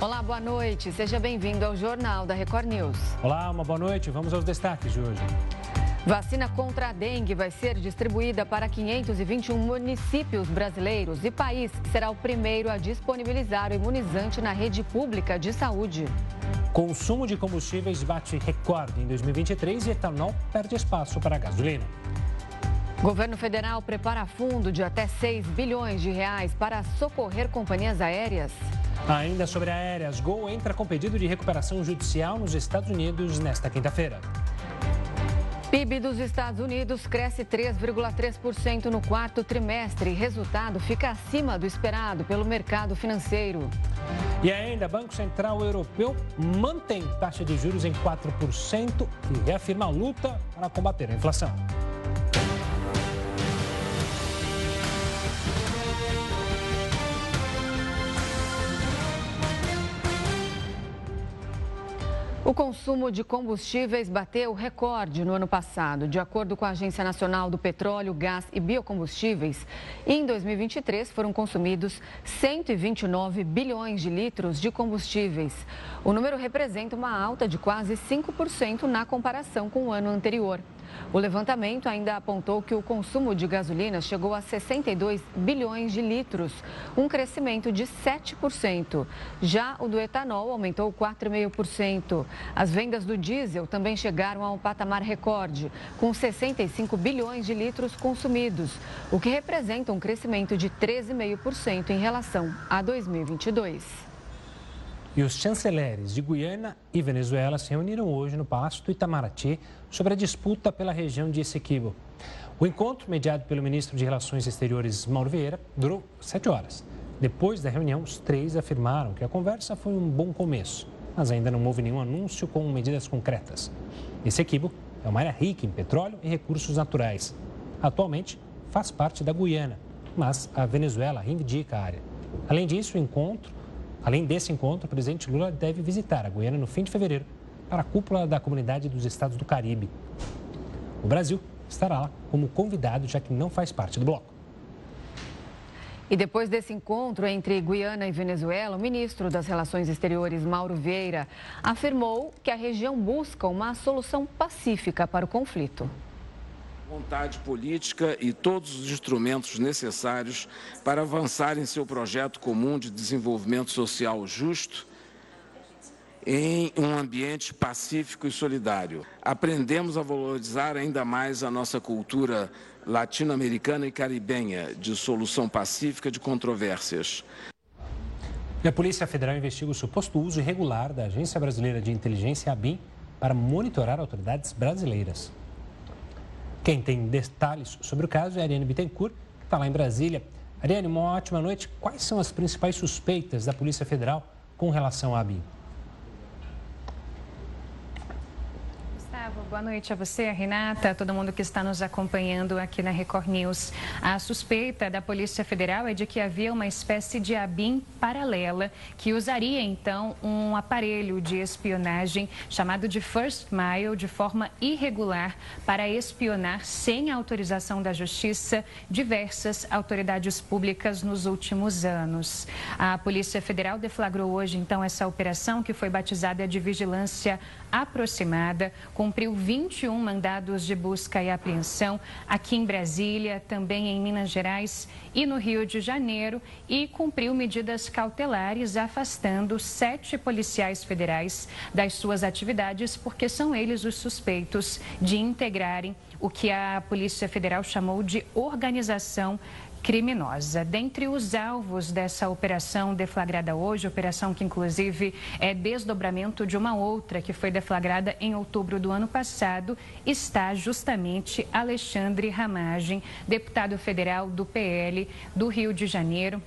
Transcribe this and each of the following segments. Olá, boa noite. Seja bem-vindo ao Jornal da Record News. Olá, uma boa noite. Vamos aos destaques de hoje. Vacina contra a dengue vai ser distribuída para 521 municípios brasileiros e país será o primeiro a disponibilizar o imunizante na rede pública de saúde. Consumo de combustíveis bate recorde em 2023 e etanol perde espaço para a gasolina. Governo federal prepara fundo de até 6 bilhões de reais para socorrer companhias aéreas. Ainda sobre aéreas, Gol entra com pedido de recuperação judicial nos Estados Unidos nesta quinta-feira. PIB dos Estados Unidos cresce 3,3% no quarto trimestre e resultado fica acima do esperado pelo mercado financeiro. E ainda, Banco Central Europeu mantém taxa de juros em 4% e reafirma a luta para combater a inflação. O consumo de combustíveis bateu recorde no ano passado. De acordo com a Agência Nacional do Petróleo, Gás e Biocombustíveis, em 2023 foram consumidos 129 bilhões de litros de combustíveis. O número representa uma alta de quase 5% na comparação com o ano anterior. O levantamento ainda apontou que o consumo de gasolina chegou a 62 bilhões de litros, um crescimento de 7%. Já o do etanol aumentou 4,5%. As vendas do diesel também chegaram a um patamar recorde, com 65 bilhões de litros consumidos, o que representa um crescimento de 13,5% em relação a 2022. E os chanceleres de Guiana e Venezuela se reuniram hoje no Palácio do Itamaraty sobre a disputa pela região de Esequibo. O encontro, mediado pelo ministro de Relações Exteriores, Mauro Vieira, durou 7 horas. Depois da reunião, os três afirmaram que a conversa foi um bom começo, mas ainda não houve nenhum anúncio com medidas concretas. Esequibo é uma área rica em petróleo e recursos naturais. Atualmente, faz parte da Guiana, mas a Venezuela reivindica a área. Além desse encontro, o presidente Lula deve visitar a Guiana no fim de fevereiro para a cúpula da Comunidade dos Estados do Caribe. O Brasil estará lá como convidado, já que não faz parte do bloco. E depois desse encontro entre Guiana e Venezuela, o ministro das Relações Exteriores, Mauro Vieira, afirmou que a região busca uma solução pacífica para o conflito. Vontade política e todos os instrumentos necessários para avançar em seu projeto comum de desenvolvimento social justo em um ambiente pacífico e solidário. Aprendemos a valorizar ainda mais a nossa cultura latino-americana e caribenha de solução pacífica de controvérsias. E a Polícia Federal investiga o suposto uso irregular da Agência Brasileira de Inteligência, ABIN, para monitorar autoridades brasileiras. Quem tem detalhes sobre o caso é a Ariane Bittencourt, que está lá em Brasília. Ariane, uma ótima noite. Quais são as principais suspeitas da Polícia Federal com relação à ABIN? Boa noite a você, a Renata, a todo mundo que está nos acompanhando aqui na Record News. A suspeita da Polícia Federal é de que havia uma espécie de ABIN paralela, que usaria então um aparelho de espionagem chamado de First Mile, de forma irregular, para espionar sem autorização da Justiça diversas autoridades públicas nos últimos anos. A Polícia Federal deflagrou hoje então essa operação, que foi batizada de Vigilância Aproximada, com cumpriu 21 mandados de busca e apreensão aqui em Brasília, também em Minas Gerais e no Rio de Janeiro, e cumpriu medidas cautelares, afastando 7 policiais federais das suas atividades, porque são eles os suspeitos de integrarem o que a Polícia Federal chamou de organização criminosa. Dentre os alvos dessa operação deflagrada hoje, operação que inclusive é desdobramento de uma outra que foi deflagrada em outubro do ano passado, está justamente Alexandre Ramagem, deputado federal do PL do Rio de Janeiro.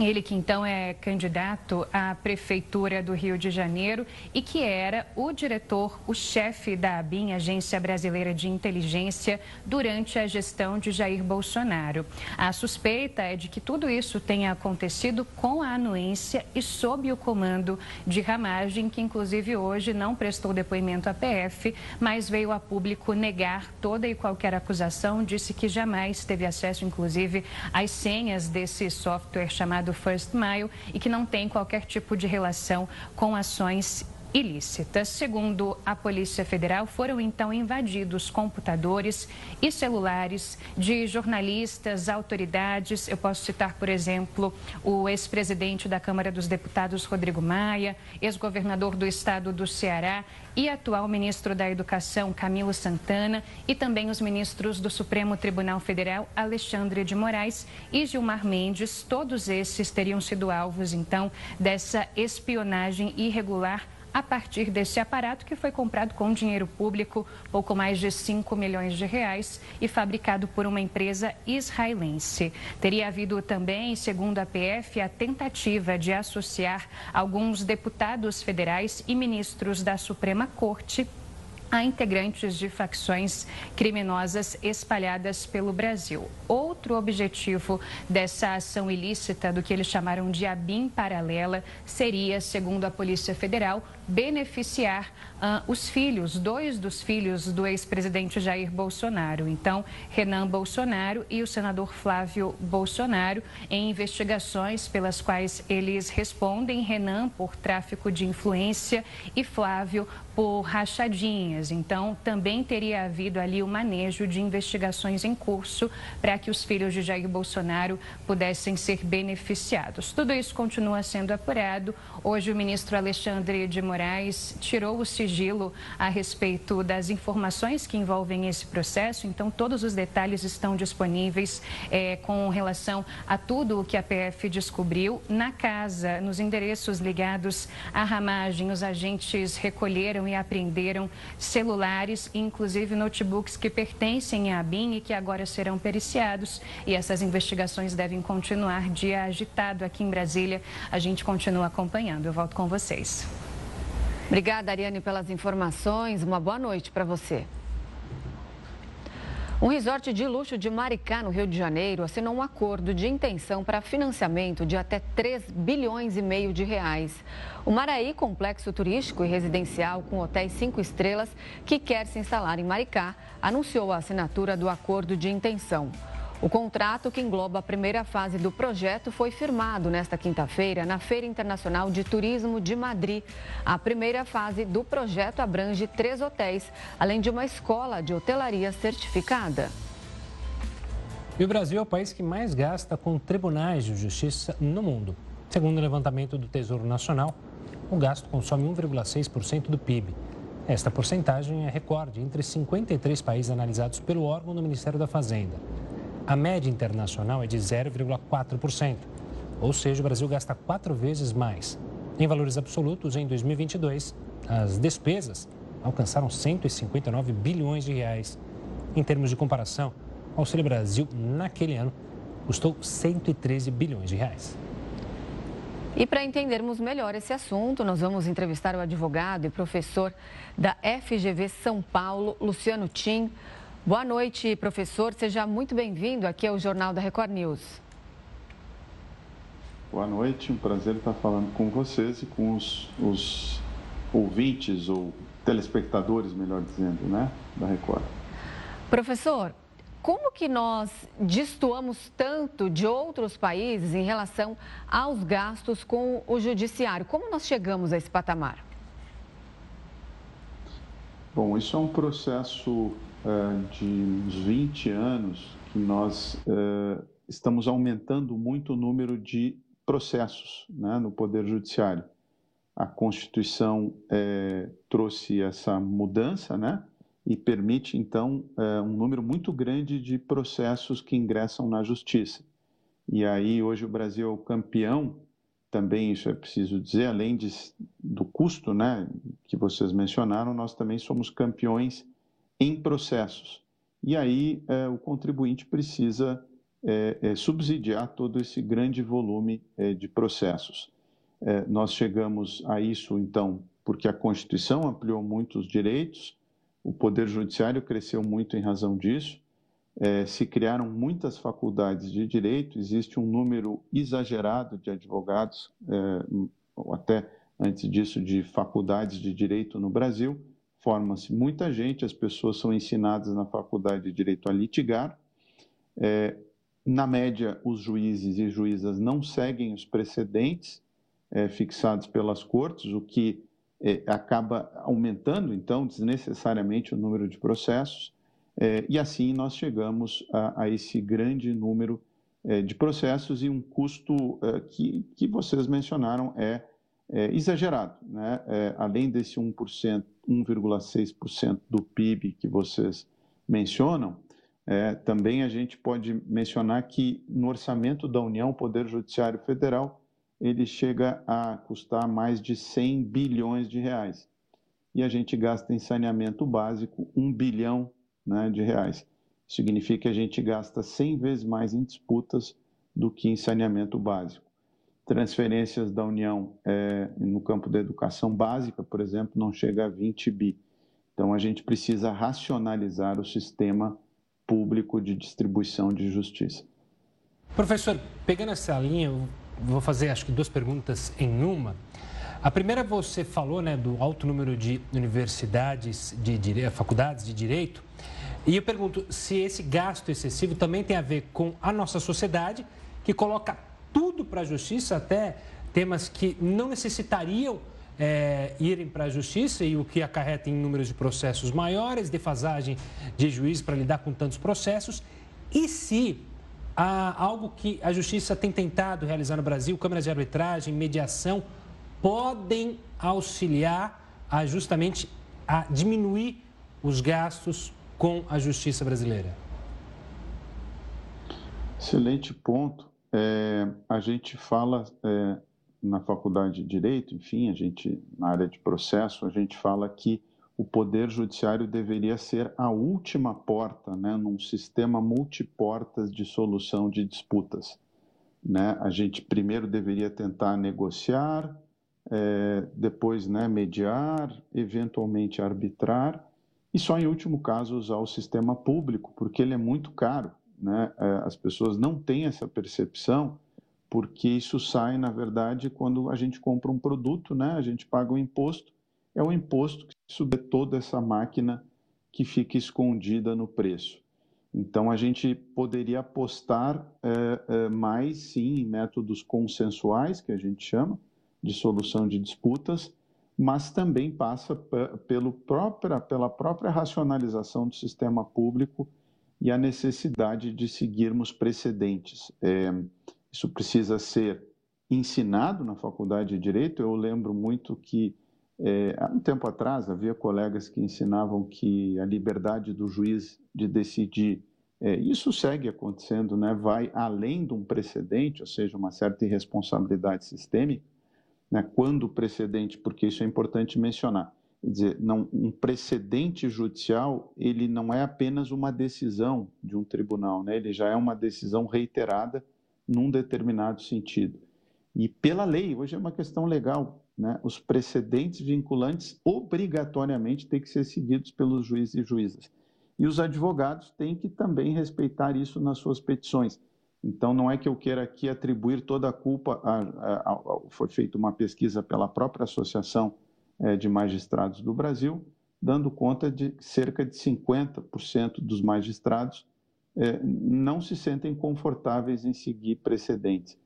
Ele que então é candidato à Prefeitura do Rio de Janeiro e que era o diretor, o chefe da ABIN, Agência Brasileira de Inteligência, durante a gestão de Jair Bolsonaro. A suspeita é de que tudo isso tenha acontecido com a anuência e sob o comando de Ramagem, que inclusive hoje não prestou depoimento à PF, mas veio a público negar toda e qualquer acusação, disse que jamais teve acesso, inclusive, às senhas desse software chamado do First Mile e que não tem qualquer tipo de relação com ações ilícitas. Segundo a Polícia Federal, foram então invadidos computadores e celulares de jornalistas, autoridades. Eu posso citar, por exemplo, o ex-presidente da Câmara dos Deputados, Rodrigo Maia, ex-governador do estado do Ceará e atual ministro da Educação, Camilo Santana, e também os ministros do Supremo Tribunal Federal, Alexandre de Moraes e Gilmar Mendes. Todos esses teriam sido alvos, então, dessa espionagem irregular a partir desse aparato que foi comprado com dinheiro público, pouco mais de 5 milhões de reais, e fabricado por uma empresa israelense. Teria havido também, segundo a PF, a tentativa de associar alguns deputados federais e ministros da Suprema Corte a integrantes de facções criminosas espalhadas pelo Brasil. Outro objetivo dessa ação ilícita, do que eles chamaram de ABIN paralela, seria, segundo a Polícia Federal, beneficiar os filhos, dois dos filhos do ex-presidente Jair Bolsonaro. Então, Renan Bolsonaro e o senador Flávio Bolsonaro, em investigações pelas quais eles respondem, Renan por tráfico de influência e Flávio por rachadinhas. Então, também teria havido ali o manejo de investigações em curso para que os filhos de Jair Bolsonaro pudessem ser beneficiados. Tudo isso continua sendo apurado. Hoje, o ministro Alexandre de Moraes tirou o sigilo a respeito das informações que envolvem esse processo. Então, todos os detalhes estão disponíveis com relação a tudo o que a PF descobriu. Na casa, nos endereços ligados à Ramagem, os agentes recolheram e apreenderam celulares, inclusive notebooks que pertencem à ABIN e que agora serão periciados. E essas investigações devem continuar. Dia agitado aqui em Brasília, a gente continua acompanhando. Eu volto com vocês. Obrigada, Ariane, pelas informações. Uma boa noite para você. Um resort de luxo de Maricá, no Rio de Janeiro, assinou um acordo de intenção para financiamento de até 3 bilhões e meio de reais. O Maraí Complexo Turístico e Residencial, com hotéis 5 estrelas, que quer se instalar em Maricá, anunciou a assinatura do acordo de intenção. O contrato, que engloba a primeira fase do projeto, foi firmado nesta quinta-feira na Feira Internacional de Turismo de Madrid. A primeira fase do projeto abrange 3 hotéis, além de uma escola de hotelaria certificada. E o Brasil é o país que mais gasta com tribunais de justiça no mundo. Segundo o levantamento do Tesouro Nacional, o gasto consome 1,6% do PIB. Esta porcentagem é recorde entre 53 países analisados pelo órgão do Ministério da Fazenda. A média internacional é de 0,4%, ou seja, o Brasil gasta 4 vezes mais. Em valores absolutos, em 2022, as despesas alcançaram 159 bilhões de reais. Em termos de comparação, o Auxílio Brasil, naquele ano, custou 113 bilhões de reais. E para entendermos melhor esse assunto, nós vamos entrevistar o advogado e professor da FGV São Paulo, Luciano Tim. Boa noite, professor. Seja muito bem-vindo aqui ao Jornal da Record News. Boa noite. Um prazer estar falando com vocês e com os ouvintes, ou telespectadores, melhor dizendo, né, da Record. Professor, como que nós destoamos tanto de outros países em relação aos gastos com o judiciário? Como nós chegamos a esse patamar? Bom, isso é um processo de uns 20 anos que nós estamos aumentando muito o número de processos, né, no Poder Judiciário. A Constituição trouxe essa mudança, né, e permite, então, um número muito grande de processos que ingressam na Justiça. E aí, hoje, o Brasil é o campeão, também isso é preciso dizer, além do custo, né, que vocês mencionaram, nós também somos campeões em processos. E aí o contribuinte precisa subsidiar todo esse grande volume de processos. Nós chegamos a isso, então, porque a Constituição ampliou muito os direitos, o Poder Judiciário cresceu muito em razão disso, se criaram muitas faculdades de direito, existe um número exagerado de advogados, ou até antes disso, de faculdades de direito no Brasil. Forma-se muita gente, as pessoas são ensinadas na faculdade de direito a litigar, Na média, os juízes e juízas não seguem os precedentes fixados pelas cortes, o que acaba aumentando, então, desnecessariamente o número de processos. E assim nós chegamos a esse grande número de processos e um custo que vocês mencionaram exagerado, né? Além desse 1%, 1,6% do PIB que vocês mencionam, também a gente pode mencionar que no orçamento da União, o Poder Judiciário Federal, ele chega a custar mais de 100 bilhões de reais. E a gente gasta em saneamento básico 1 bilhão, né, de reais. Significa que a gente gasta 100 vezes mais em disputas do que em saneamento básico. Transferências da União no campo da educação básica, por exemplo, não chega a 20 bi. Então, a gente precisa racionalizar o sistema público de distribuição de justiça. Professor, pegando essa linha, eu vou fazer acho que duas perguntas em uma. A primeira, você falou, né, do alto número de universidades, de faculdades de direito, e eu pergunto se esse gasto excessivo também tem a ver com a nossa sociedade, que coloca tudo para a justiça, até temas que não necessitariam irem para a justiça, e o que acarreta em números de processos maiores, defasagem de juízes para lidar com tantos processos. E se algo que a justiça tem tentado realizar no Brasil, câmaras de arbitragem, mediação, podem auxiliar a justamente a diminuir os gastos com a justiça brasileira? Excelente ponto. A gente fala na faculdade de Direito, enfim, na área de processo, a gente fala que o Poder Judiciário deveria ser a última porta, né, num sistema multiportas de solução de disputas, né? A gente primeiro deveria tentar negociar, depois, né, mediar, eventualmente arbitrar, e só em último caso usar o sistema público, porque ele é muito caro, né? As pessoas não têm essa percepção, porque isso sai, na verdade, quando a gente compra um produto, né? A gente paga um imposto, é o imposto que sobe toda essa máquina que fica escondida no preço. Então, a gente poderia apostar mais, sim, em métodos consensuais, que a gente chama, de solução de disputas, mas também passa pela própria racionalização do sistema público e a necessidade de seguirmos precedentes. Isso precisa ser ensinado na faculdade de Direito. Eu lembro muito que, há um tempo atrás, havia colegas que ensinavam que a liberdade do juiz de decidir, isso segue acontecendo, né, vai além de um precedente, ou seja, uma certa irresponsabilidade sistêmica, quando o precedente, porque isso é importante mencionar, quer dizer, um precedente judicial, ele não é apenas uma decisão de um tribunal, né? Ele já é uma decisão reiterada num determinado sentido. E pela lei, hoje é uma questão legal, né? Os precedentes vinculantes obrigatoriamente têm que ser seguidos pelos juízes e juízas. E os advogados têm que também respeitar isso nas suas petições. Então, não é que eu queira aqui atribuir toda a culpa, foi feita uma pesquisa pela própria Associação de Magistrados do Brasil, dando conta de que cerca de 50% dos magistrados não se sentem confortáveis em seguir precedentes.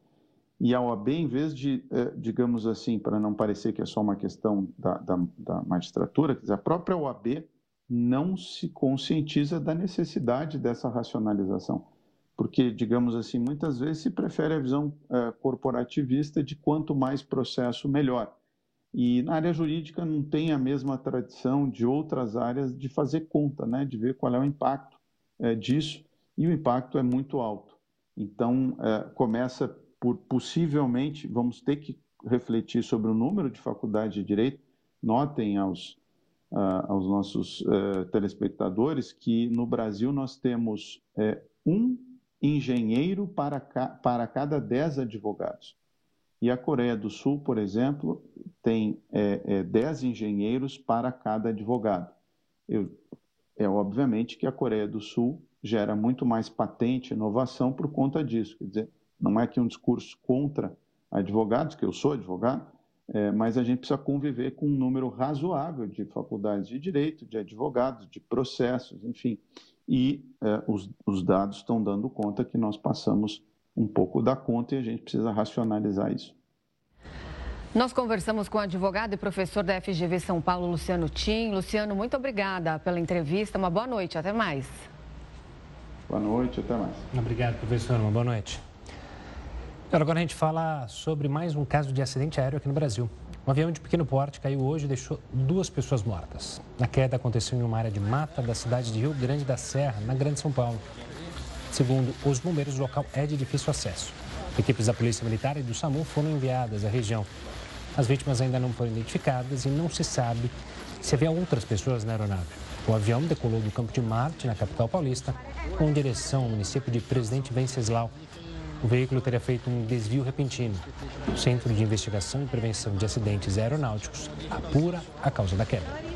E a OAB, em vez de, digamos assim, para não parecer que é só uma questão da magistratura, quer dizer, a própria OAB não se conscientiza da necessidade dessa racionalização. Porque, digamos assim, muitas vezes se prefere a visão corporativista de quanto mais processo, melhor. E na área jurídica não tem a mesma tradição de outras áreas de fazer conta, né? De ver qual é o impacto disso, e o impacto é muito alto. Então, começa por, possivelmente, vamos ter que refletir sobre o número de faculdades de Direito. Notem aos nossos telespectadores que no Brasil nós temos um engenheiro para cada 10 advogados. E a Coreia do Sul, por exemplo, tem 10 engenheiros para cada advogado. Obviamente que a Coreia do Sul gera muito mais patente e inovação por conta disso. Quer dizer, não é que um discurso contra advogados, que eu sou advogado, mas a gente precisa conviver com um número razoável de faculdades de Direito, de advogados, de processos, enfim. e os dados estão dando conta que nós passamos um pouco da conta e a gente precisa racionalizar isso. Nós conversamos com o advogado e professor da FGV São Paulo, Luciano Tim. Luciano, muito obrigada pela entrevista. Uma boa noite, até mais. Boa noite, até mais. Obrigado, professor. Uma boa noite. Agora a gente fala sobre mais um caso de acidente aéreo aqui no Brasil. Um avião de pequeno porte caiu hoje e deixou 2 pessoas mortas. A queda aconteceu em uma área de mata da cidade de Rio Grande da Serra, na Grande São Paulo. Segundo os bombeiros, o local é de difícil acesso. Equipes da Polícia Militar e do SAMU foram enviadas à região. As vítimas ainda não foram identificadas e não se sabe se havia outras pessoas na aeronave. O avião decolou do Campo de Marte, na capital paulista, com direção ao município de Presidente Venceslau. O veículo teria feito um desvio repentino. O Centro de Investigação e Prevenção de Acidentes Aeronáuticos apura a causa da queda.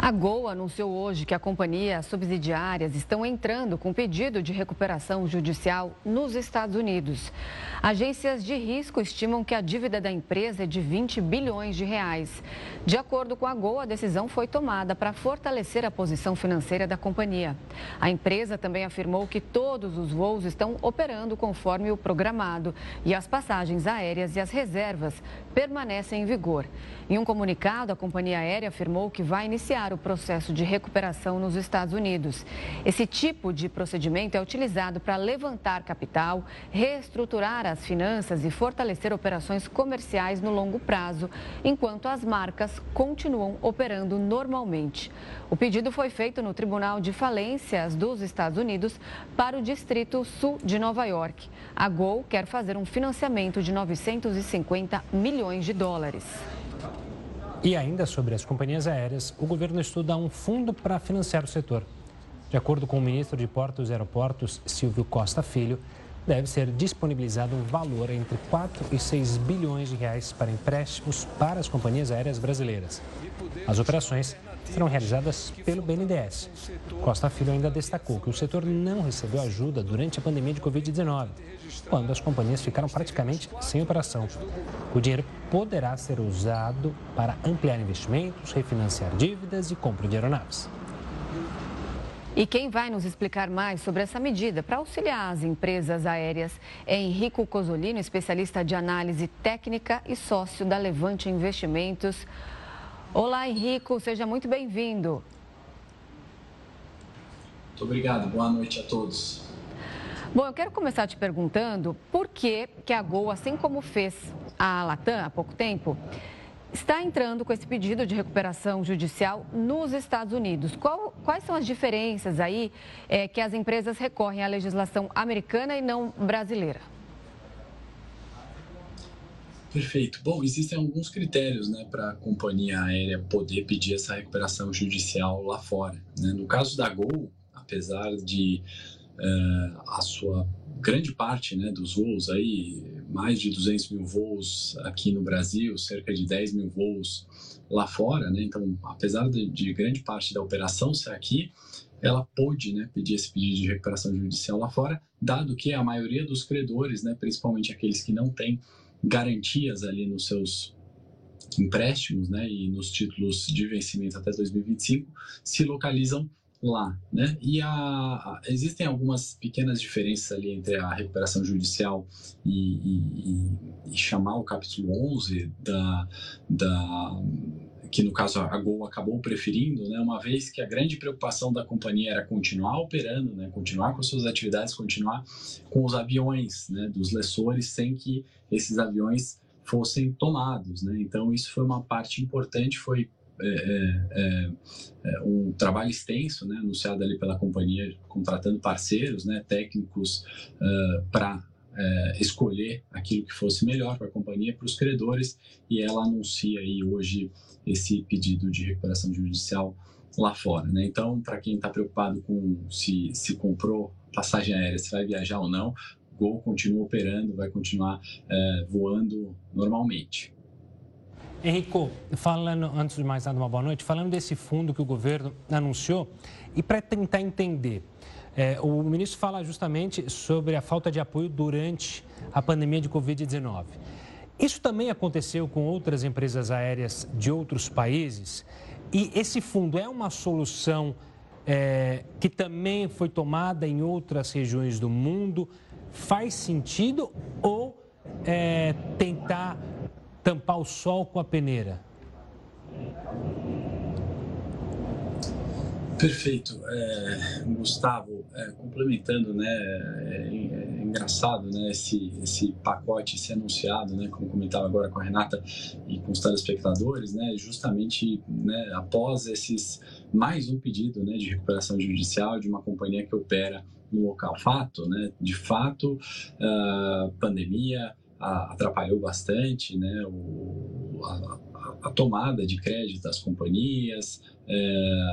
A Gol anunciou hoje que a companhia e as subsidiárias estão entrando com pedido de recuperação judicial nos Estados Unidos. Agências de risco estimam que a dívida da empresa é de 20 bilhões de reais. De acordo com a Gol, a decisão foi tomada para fortalecer a posição financeira da companhia. A empresa também afirmou que todos os voos estão operando conforme o programado e as passagens aéreas e as reservas permanecem em vigor. Em um comunicado, a companhia aérea afirmou que vai iniciar o processo de recuperação nos Estados Unidos. Esse tipo de procedimento é utilizado para levantar capital, reestruturar as finanças e fortalecer operações comerciais no longo prazo, enquanto as marcas continuam operando normalmente. O pedido foi feito no Tribunal de Falências dos Estados Unidos para o Distrito Sul de Nova York. A Gol quer fazer um financiamento de 950 milhões de dólares. E ainda sobre as companhias aéreas, o governo estuda um fundo para financiar o setor. De acordo com o ministro de Portos e Aeroportos, Silvio Costa Filho, deve ser disponibilizado um valor entre 4 e 6 bilhões de reais para empréstimos para as companhias aéreas brasileiras. As operações serão realizadas pelo BNDES. Costa Filho ainda destacou que o setor não recebeu ajuda durante a pandemia de Covid-19, quando as companhias ficaram praticamente sem operação. O dinheiro poderá ser usado para ampliar investimentos, refinanciar dívidas e compra de aeronaves. E quem vai nos explicar mais sobre essa medida para auxiliar as empresas aéreas é Henrico Cosolino, especialista de análise técnica e sócio da Levante Investimentos. Olá, Henrico, seja muito bem-vindo. Muito obrigado, boa noite a todos. Bom, eu quero começar te perguntando por que a Gol, assim como fez a Latam há pouco tempo, está entrando com esse pedido de recuperação judicial nos Estados Unidos. Quais são as diferenças aí que as empresas recorrem à legislação americana e não brasileira? Perfeito. Bom, existem alguns critérios, né, para a companhia aérea poder pedir essa recuperação judicial lá fora, né? No caso da Gol, apesar de a sua grande parte, né, dos voos, aí, mais de 200 mil voos aqui no Brasil, cerca de 10 mil voos lá fora, né? Então, apesar de grande parte da operação ser aqui, ela pôde, né, pedir esse pedido de recuperação judicial lá fora, dado que a maioria dos credores, né, principalmente aqueles que não têm garantias ali nos seus empréstimos, né, e nos títulos de vencimento até 2025, se localizam lá, né? E existem algumas pequenas diferenças ali entre a recuperação judicial e chamar o capítulo 11 que no caso a Gol acabou preferindo, né, uma vez que a grande preocupação da companhia era continuar operando, né, continuar com suas atividades, continuar com os aviões, né, dos lessores, sem que esses aviões fossem tomados, né? Então, isso foi uma parte importante, foi um trabalho extenso, né, anunciado ali pela companhia, contratando parceiros, né, técnicos, para escolher aquilo que fosse melhor para a companhia, para os credores, e ela anuncia aí hoje esse pedido de recuperação judicial lá fora, né? Então, para quem está preocupado com se comprou passagem aérea, se vai viajar ou não, Gol continua operando, vai continuar voando normalmente. Henrico, falando, antes de mais nada, uma boa noite. Falando desse fundo que o governo anunciou, e para tentar entender, o ministro fala justamente sobre a falta de apoio durante a pandemia de Covid-19. Isso também aconteceu com outras empresas aéreas de outros países, e esse fundo é uma solução que também foi tomada em outras regiões do mundo, faz sentido ou tentar tampar o sol com a peneira? Perfeito, Gustavo, complementando, né, engraçado, né, esse pacote ser anunciado, né, como comentava agora com a Renata e com os telespectadores, né, justamente, né, após esses mais um pedido, né, de recuperação judicial de uma companhia que opera no local. Fato, né, de fato, a pandemia atrapalhou bastante, né, a tomada de crédito das companhias,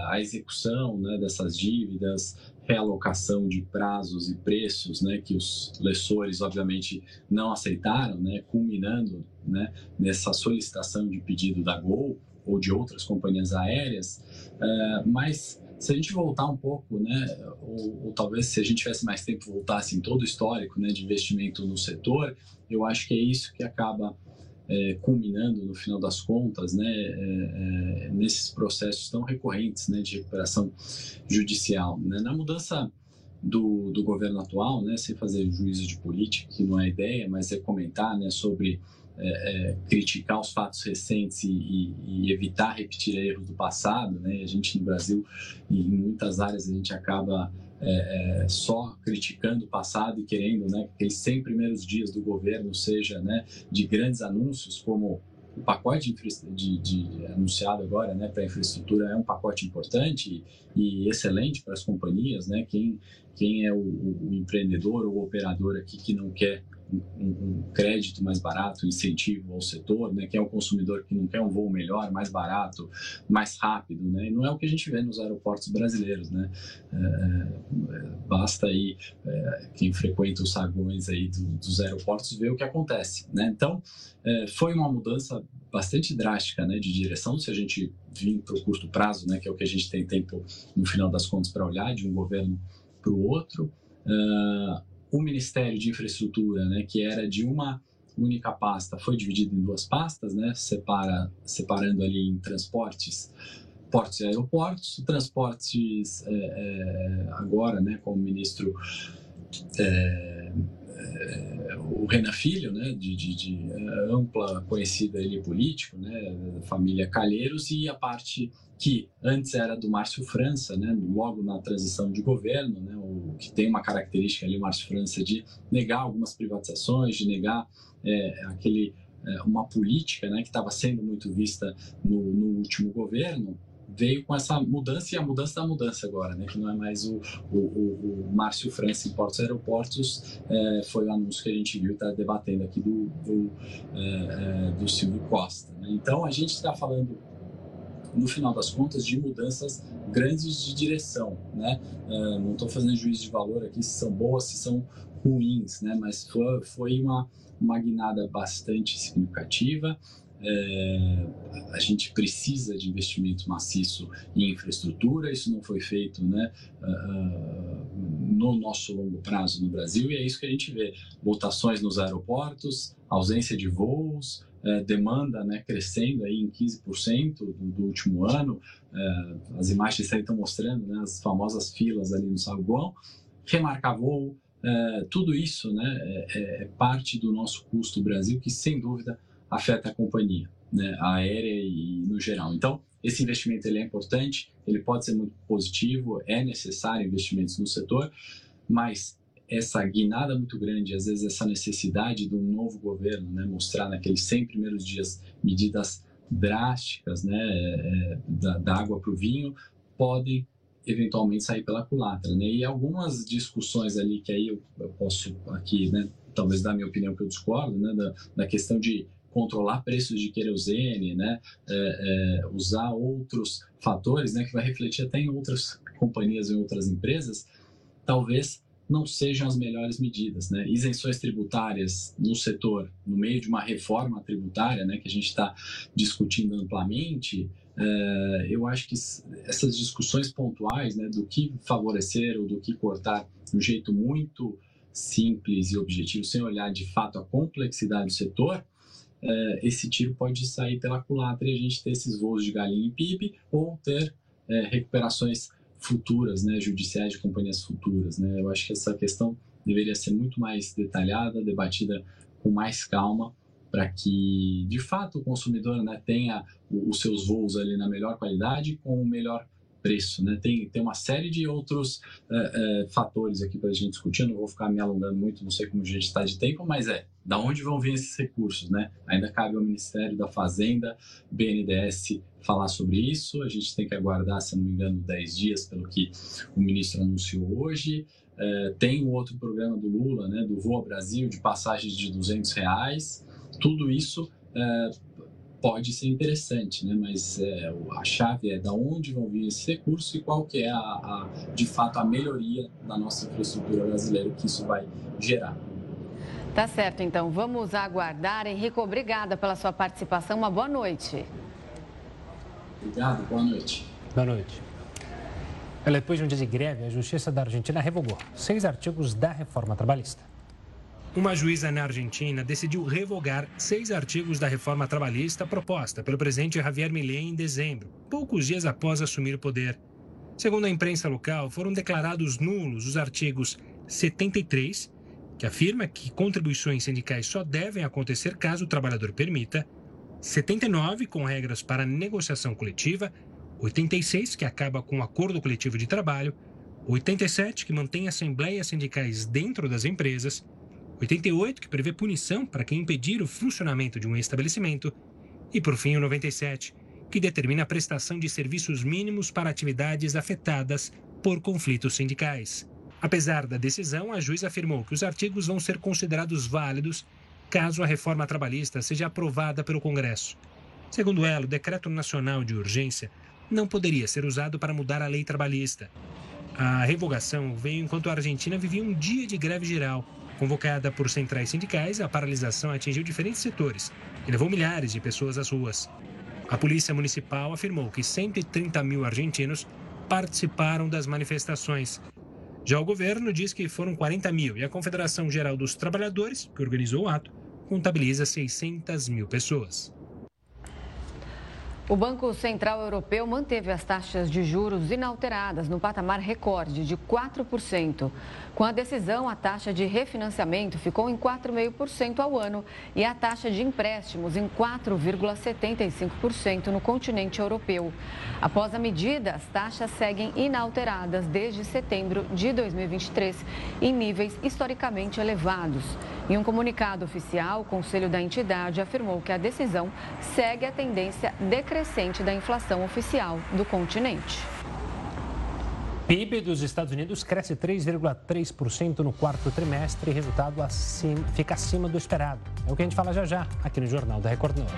a execução, né, dessas dívidas, realocação de prazos e preços, né, que os lessores, obviamente, não aceitaram, né, culminando, né, nessa solicitação de pedido da Gol ou de outras companhias aéreas, mas... Se a gente voltar um pouco, né, ou talvez se a gente tivesse mais tempo, voltasse em todo o histórico, né, de investimento no setor, eu acho que é isso que acaba culminando, no final das contas, né, nesses processos tão recorrentes, né, de recuperação judicial. Né? Na mudança do governo atual, né, sem fazer juízo de política, que não é ideia, mas é comentar, né, sobre... criticar os fatos recentes e evitar repetir erros do passado, né? A gente no Brasil, em muitas áreas, a gente acaba só criticando o passado e querendo, né, que aqueles 100 primeiros dias do governo seja, né, de grandes anúncios, como o pacote anunciado agora, né, para a infraestrutura é um pacote importante e excelente para as companhias, né? Quem é o empreendedor ou o operador aqui que não quer um crédito mais barato, incentivo ao setor, né? Quem é o consumidor que não quer um voo melhor, mais barato, mais rápido, né? E não é o que a gente vê nos aeroportos brasileiros, né? Basta aí, quem frequenta os saguões aí dos aeroportos ver o que acontece, né? Então, foi uma mudança bastante drástica, né, de direção, se a gente vir para o curto prazo, né, que é o que a gente tem tempo, no final das contas, para olhar de um governo para o outro. O Ministério de Infraestrutura, né, que era de uma única pasta, foi dividido em duas pastas, né, separando ali em transportes, portos e aeroportos. Transportes, agora, né, com o ministro o Renan Filho, né, de ampla conhecida ele político, né, família Calheiros, e a parte que antes era do Márcio França, né, logo na transição de governo, né, o que tem uma característica ali, Márcio França, de negar algumas privatizações, de negar uma política, né, que estava sendo muito vista no último governo. Veio com essa mudança, e a mudança da mudança agora, né? Que não é mais o Márcio França em portos e aeroportos, foi o anúncio que a gente viu, está debatendo aqui do Silvio Costa, né? Então, a gente está falando, no final das contas, de mudanças grandes de direção, né? Não estou fazendo juízo de valor aqui, se são boas, se são ruins, né? Mas foi uma guinada bastante significativa. A gente precisa de investimento maciço em infraestrutura, isso não foi feito, né, no nosso longo prazo no Brasil, e é isso que a gente vê: lotações nos aeroportos, ausência de voos, demanda, né, crescendo aí em 15% do último ano, as imagens aí estão mostrando, né, as famosas filas ali no saguão, remarcar voo, tudo isso, né, é parte do nosso custo Brasil, que sem dúvida afeta a companhia, né, a aérea e no geral. Então, esse investimento ele é importante, ele pode ser muito positivo, é necessário investimentos no setor, mas essa guinada muito grande, às vezes essa necessidade de um novo governo, né, mostrar naqueles 100 primeiros dias medidas drásticas, né, da água para o vinho, podem eventualmente sair pela culatra, né? E algumas discussões ali que aí eu posso aqui, né, talvez dar a minha opinião, que eu discordo, né, da questão de controlar preços de querosene, né, usar outros fatores, né, que vai refletir até em outras companhias e outras empresas, talvez não sejam as melhores medidas, né? Isenções tributárias no setor, no meio de uma reforma tributária, né, que a gente está discutindo amplamente, eu acho que essas discussões pontuais, né, do que favorecer ou do que cortar de um jeito muito simples e objetivo, sem olhar de fato a complexidade do setor, esse tiro pode sair pela culatra e a gente ter esses voos de galinha em PIB, ou ter recuperações futuras, né, judiciais de companhias futuras, né? Eu acho que essa questão deveria ser muito mais detalhada, debatida com mais calma, para que, de fato, o consumidor, né, tenha os seus voos ali na melhor qualidade com o melhor preço, né? Tem uma série de outros fatores aqui para a gente discutir. Eu não vou ficar me alongando muito, não sei como a gente está de tempo, mas da onde vão vir esses recursos, né? Ainda cabe ao Ministério da Fazenda, BNDES, falar sobre isso. A gente tem que aguardar, se não me engano, 10 dias, pelo que o ministro anunciou hoje. Tem o outro programa do Lula, né, do Voa Brasil, de passagens de R$200. Tudo isso pode ser interessante, né? Mas a chave é da onde vão vir esse recurso e qual que é, de fato, a melhoria da nossa infraestrutura brasileira que isso vai gerar. Tá certo, então. Vamos aguardar. Henrico, obrigada pela sua participação. Uma boa noite. Obrigado. Boa noite. Boa noite. Depois de um dia de greve, a Justiça da Argentina revogou 6 artigos da reforma trabalhista. Uma juíza na Argentina decidiu revogar 6 artigos da reforma trabalhista proposta pelo presidente Javier Milei em dezembro, poucos dias após assumir o poder. Segundo a imprensa local, foram declarados nulos os artigos 73, que afirma que contribuições sindicais só devem acontecer caso o trabalhador permita, 79, com regras para negociação coletiva, 86, que acaba com o acordo coletivo de trabalho, 87, que mantém assembleias sindicais dentro das empresas, 88, que prevê punição para quem impedir o funcionamento de um estabelecimento. E, por fim, o 97, que determina a prestação de serviços mínimos para atividades afetadas por conflitos sindicais. Apesar da decisão, a juíza afirmou que os artigos vão ser considerados válidos caso a reforma trabalhista seja aprovada pelo Congresso. Segundo ela, o Decreto Nacional de Urgência não poderia ser usado para mudar a lei trabalhista. A revogação veio enquanto a Argentina vivia um dia de greve geral. Convocada por centrais sindicais, a paralisação atingiu diferentes setores e levou milhares de pessoas às ruas. A polícia municipal afirmou que 130 mil argentinos participaram das manifestações. Já o governo diz que foram 40 mil e a Confederação Geral dos Trabalhadores, que organizou o ato, contabiliza 600 mil pessoas. O Banco Central Europeu manteve as taxas de juros inalteradas no patamar recorde de 4%. Com a decisão, a taxa de refinanciamento ficou em 4,5% ao ano e a taxa de empréstimos em 4,75% no continente europeu. Após a medida, as taxas seguem inalteradas desde setembro de 2023 em níveis historicamente elevados. Em um comunicado oficial, o Conselho da entidade afirmou que a decisão segue a tendência decrescente da inflação oficial do continente. PIB dos Estados Unidos cresce 3,3% no quarto trimestre e resultado fica acima do esperado. É o que a gente fala já já aqui no Jornal da Record News.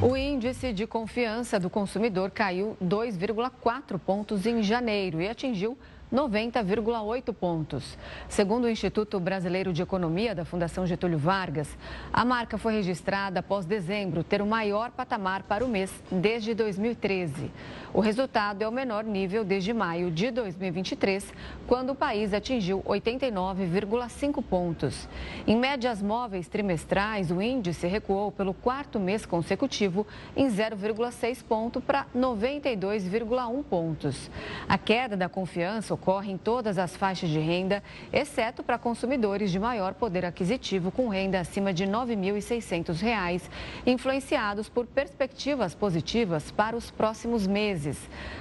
O índice de confiança do consumidor caiu 2,4 pontos em janeiro e atingiu 90,8 pontos. Segundo o Instituto Brasileiro de Economia da Fundação Getúlio Vargas, a marca foi registrada após dezembro ter o maior patamar para o mês desde 2013. O resultado é o menor nível desde maio de 2023, quando o país atingiu 89,5 pontos. Em médias móveis trimestrais, o índice recuou pelo quarto mês consecutivo em 0,6 ponto para 92,1 pontos. A queda da confiança ocorre em todas as faixas de renda, exceto para consumidores de maior poder aquisitivo com renda acima de R$ 9.600, influenciados por perspectivas positivas para os próximos meses.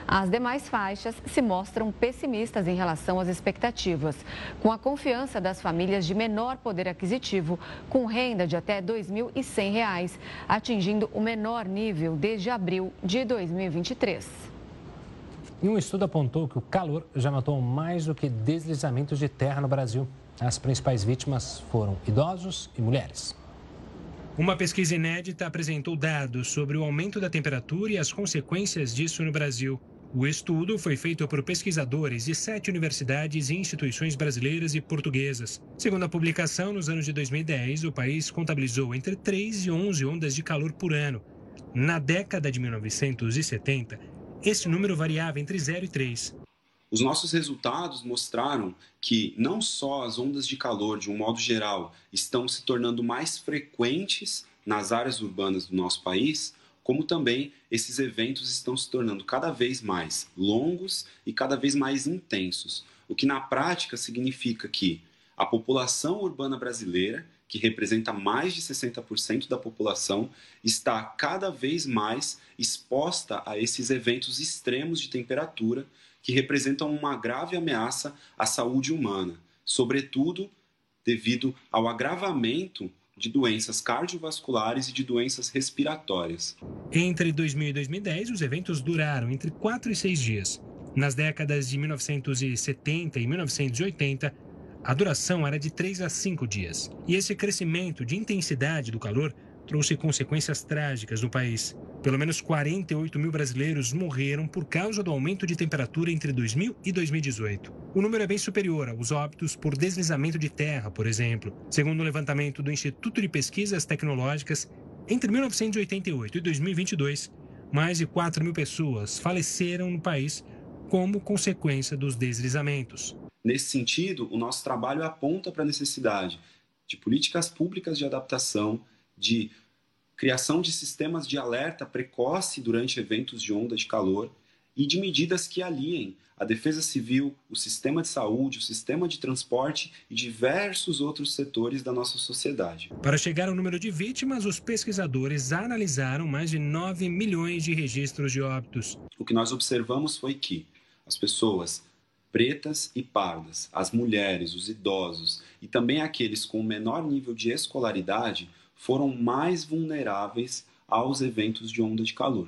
As demais faixas se mostram pessimistas em relação às expectativas, com a confiança das famílias de menor poder aquisitivo com renda de até R$ 2.100, atingindo o menor nível desde abril de 2023. E um estudo apontou que o calor já matou mais do que deslizamentos de terra no Brasil. As principais vítimas foram idosos e mulheres. Uma pesquisa inédita apresentou dados sobre o aumento da temperatura e as consequências disso no Brasil. O estudo foi feito por pesquisadores de 7 universidades e instituições brasileiras e portuguesas. Segundo a publicação, nos anos de 2010, o país contabilizou entre 3 e 11 ondas de calor por ano. Na década de 1970, esse número variava entre 0 e 3. Os nossos resultados mostraram que não só as ondas de calor, de um modo geral, estão se tornando mais frequentes nas áreas urbanas do nosso país, como também esses eventos estão se tornando cada vez mais longos e cada vez mais intensos, o que na prática significa que a população urbana brasileira, que representa mais de 60% da população, está cada vez mais exposta a esses eventos extremos de temperatura que representam uma grave ameaça à saúde humana, sobretudo devido ao agravamento de doenças cardiovasculares e de doenças respiratórias. Entre 2000 e 2010, os eventos duraram entre 4 e 6 dias. Nas décadas de 1970 e 1980, a duração era de 3 a 5 dias. E esse crescimento de intensidade do calor trouxe consequências trágicas no país. Pelo menos 48 mil brasileiros morreram por causa do aumento de temperatura entre 2000 e 2018. O número é bem superior aos óbitos por deslizamento de terra, por exemplo. Segundo o levantamento do Instituto de Pesquisas Tecnológicas, entre 1988 e 2022, mais de 4 mil pessoas faleceram no país como consequência dos deslizamentos. Nesse sentido, o nosso trabalho aponta para a necessidade de políticas públicas de adaptação, de criação de sistemas de alerta precoce durante eventos de onda de calor e de medidas que aliem a defesa civil, o sistema de saúde, o sistema de transporte e diversos outros setores da nossa sociedade. Para chegar ao número de vítimas, os pesquisadores analisaram mais de 9 milhões de registros de óbitos. O que nós observamos foi que as pessoas pretas e pardas, as mulheres, os idosos e também aqueles com o menor nível de escolaridade foram mais vulneráveis aos eventos de onda de calor.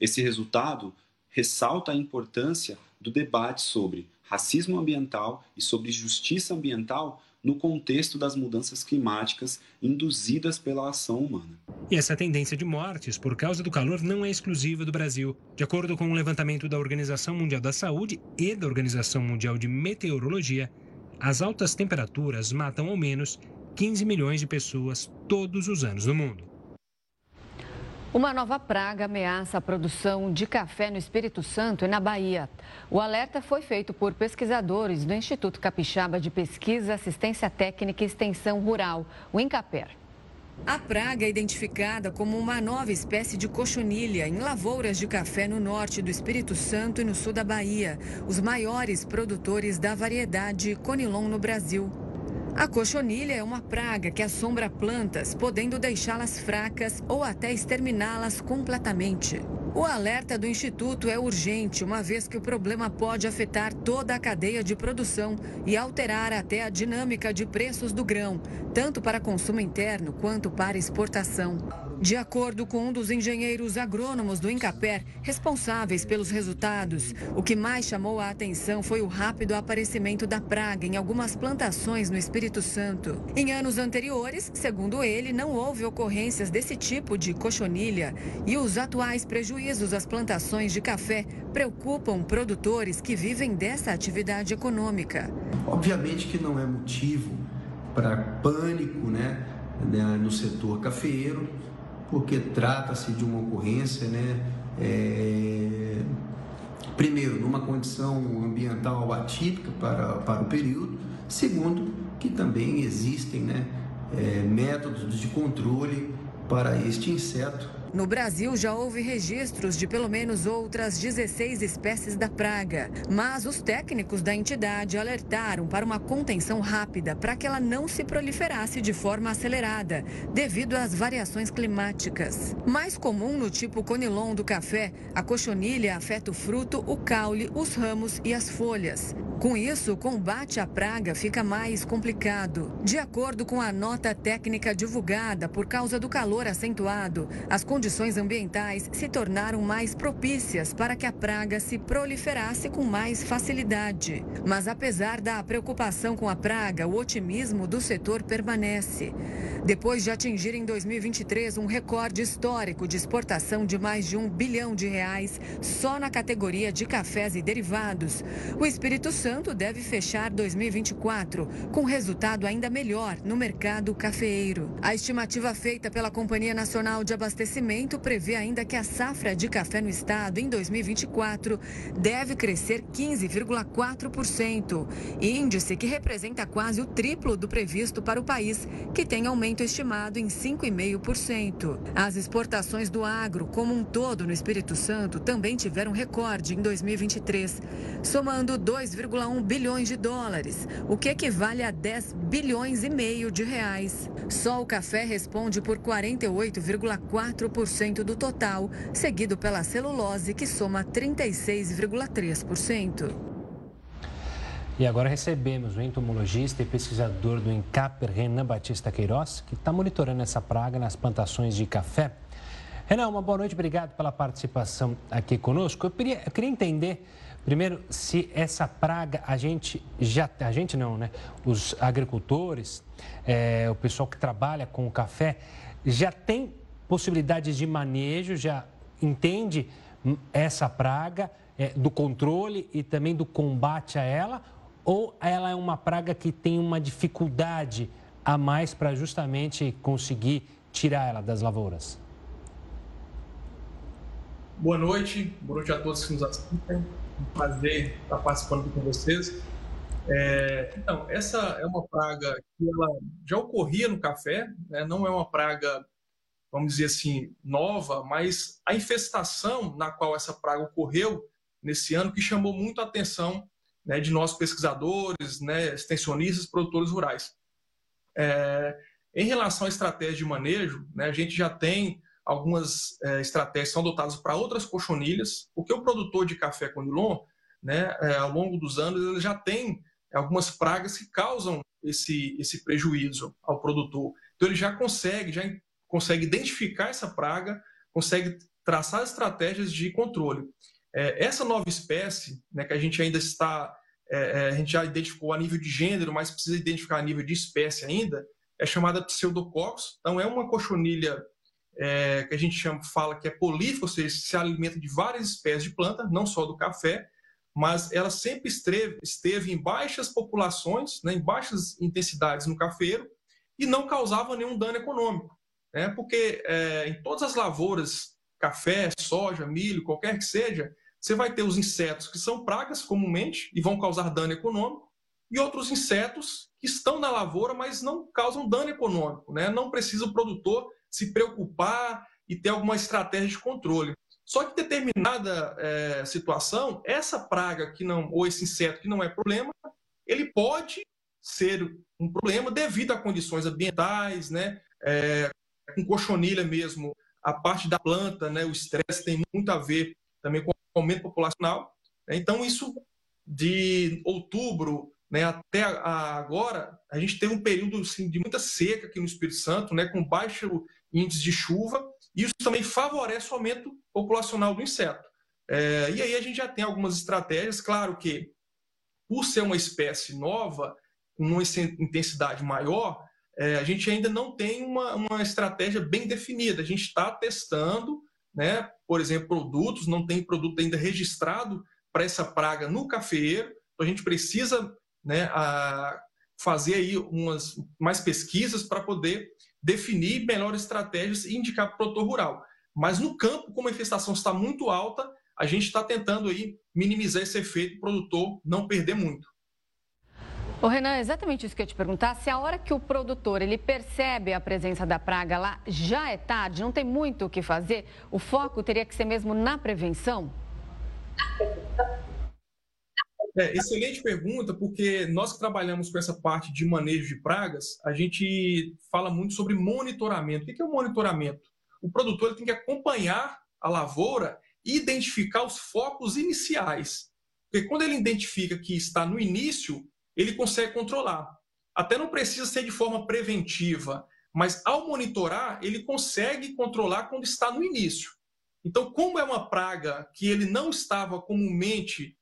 Esse resultado ressalta a importância do debate sobre racismo ambiental e sobre justiça ambiental no contexto das mudanças climáticas induzidas pela ação humana. E essa tendência de mortes por causa do calor não é exclusiva do Brasil. De acordo com um levantamento da Organização Mundial da Saúde e da Organização Mundial de Meteorologia, as altas temperaturas matam ao menos 15 milhões de pessoas todos os anos no mundo. Uma nova praga ameaça a produção de café no Espírito Santo e na Bahia. O alerta foi feito por pesquisadores do Instituto Capixaba de Pesquisa, Assistência Técnica e Extensão Rural, o INCAPER. A praga é identificada como uma nova espécie de cochonilha em lavouras de café no norte do Espírito Santo e no sul da Bahia, os maiores produtores da variedade Conilon no Brasil. A cochonilha é uma praga que assombra plantas, podendo deixá-las fracas ou até exterminá-las completamente. O alerta do Instituto é urgente, uma vez que o problema pode afetar toda a cadeia de produção e alterar até a dinâmica de preços do grão, tanto para consumo interno quanto para exportação. De acordo com um dos engenheiros agrônomos do INCAPER, responsáveis pelos resultados, o que mais chamou a atenção foi o rápido aparecimento da praga em algumas plantações no Espírito Santo. Em anos anteriores, segundo ele, não houve ocorrências desse tipo de cochonilha e os atuais prejuízos às plantações de café preocupam produtores que vivem dessa atividade econômica. Obviamente que não é motivo para pânico, no setor cafeeiro, porque trata-se de uma ocorrência, primeiro, numa condição ambiental atípica para o período, segundo, que também existem métodos de controle para este inseto. No Brasil já houve registros de pelo menos outras 16 espécies da praga, mas os técnicos da entidade alertaram para uma contenção rápida para que ela não se proliferasse de forma acelerada, devido às variações climáticas. Mais comum no tipo Conilon do café, a cochonilha afeta o fruto, o caule, os ramos e as folhas. Com isso, o combate à praga fica mais complicado. De acordo com a nota técnica divulgada, por causa do calor acentuado, as condições ambientais se tornaram mais propícias para que a praga se proliferasse com mais facilidade. Mas apesar da preocupação com a praga, o otimismo do setor permanece. Depois de atingir em 2023 um recorde histórico de exportação de mais de R$1 bilhão só na categoria de cafés e derivados, o Espírito Santo Santo deve fechar 2024, com resultado ainda melhor no mercado cafeeiro. A estimativa feita pela Companhia Nacional de Abastecimento prevê ainda que a safra de café no estado em 2024 deve crescer 15,4%, índice que representa quase o triplo do previsto para o país, que tem aumento estimado em 5,5%. As exportações do agro, como um todo no Espírito Santo, também tiveram recorde em 2023, somando 2,1 bilhões de dólares, o que equivale a 10 bilhões e meio de reais. Só o café responde por 48,4% do total, seguido pela celulose, que soma 36,3%. E agora recebemos o entomologista e pesquisador do INCAPER, Renan Batista Queiroz, que está monitorando essa praga nas plantações de café. Renan, uma boa noite, obrigado pela participação aqui conosco. Eu queria entender, primeiro, se essa praga os agricultores, o pessoal que trabalha com o café, já tem possibilidades de manejo, já entende essa praga, do controle e também do combate a ela, ou ela é uma praga que tem uma dificuldade a mais para justamente conseguir tirar ela das lavouras? Boa noite a todos que nos assistem. Um prazer estar participando aqui com vocês. Então, essa é uma praga que ela já ocorria no café, né? Não é uma praga, vamos dizer assim, nova, mas a infestação na qual essa praga ocorreu nesse ano que chamou muito a atenção, né, de nós pesquisadores, né, extensionistas, produtores rurais. Em relação à estratégia de manejo, né, a gente já tem algumas estratégias que são adotadas para outras cochonilhas, porque o produtor de café conilon, né, ao longo dos anos, ele já tem algumas pragas que causam esse prejuízo ao produtor. Então, ele já consegue identificar essa praga, consegue traçar estratégias de controle. Essa nova espécie, né, que a gente ainda está, a gente já identificou a nível de gênero, mas precisa identificar a nível de espécie ainda, é chamada pseudococcus. Então, é uma cochonilha que a gente fala que é polífica, ou seja, se alimenta de várias espécies de planta, não só do café, mas ela sempre esteve em baixas populações, né, em baixas intensidades no cafeiro e não causava nenhum dano econômico. Porque em todas as lavouras, café, soja, milho, qualquer que seja, você vai ter os insetos que são pragas comumente e vão causar dano econômico e outros insetos que estão na lavoura, mas não causam dano econômico, né? Não precisa o produtor se preocupar e ter alguma estratégia de controle. Só que em determinada situação, essa praga que não, ou esse inseto que não é problema, ele pode ser um problema devido a condições ambientais, né? Com cochonilha mesmo, a parte da planta, né, o estresse tem muito a ver também com o aumento populacional. Então, isso de outubro, né, até agora, a gente teve um período assim, de muita seca aqui no Espírito Santo, né, com baixo índice de chuva, e isso também favorece o aumento populacional do inseto. E aí a gente já tem algumas estratégias, claro que, por ser uma espécie nova, com uma intensidade maior, a gente ainda não tem uma estratégia bem definida. A gente está testando, né, por exemplo, produtos, não tem produto ainda registrado para essa praga no cafeeiro. Então, a gente precisa, né, fazer aí mais pesquisas para poder definir melhores estratégias e indicar para o produtor rural. Mas no campo, como a infestação está muito alta, a gente está tentando aí minimizar esse efeito para o produtor não perder muito. Ô Renan, é exatamente isso que eu ia te perguntar, se a hora que o produtor ele percebe a presença da praga lá já é tarde, não tem muito o que fazer, o foco teria que ser mesmo na prevenção? Excelente pergunta, porque nós que trabalhamos com essa parte de manejo de pragas, a gente fala muito sobre monitoramento. O que é o monitoramento? O produtor tem que acompanhar a lavoura e identificar os focos iniciais, porque quando ele identifica que está no início, ele consegue controlar. Até não precisa ser de forma preventiva, mas ao monitorar, ele consegue controlar quando está no início. Então, como é uma praga que ele não estava comumente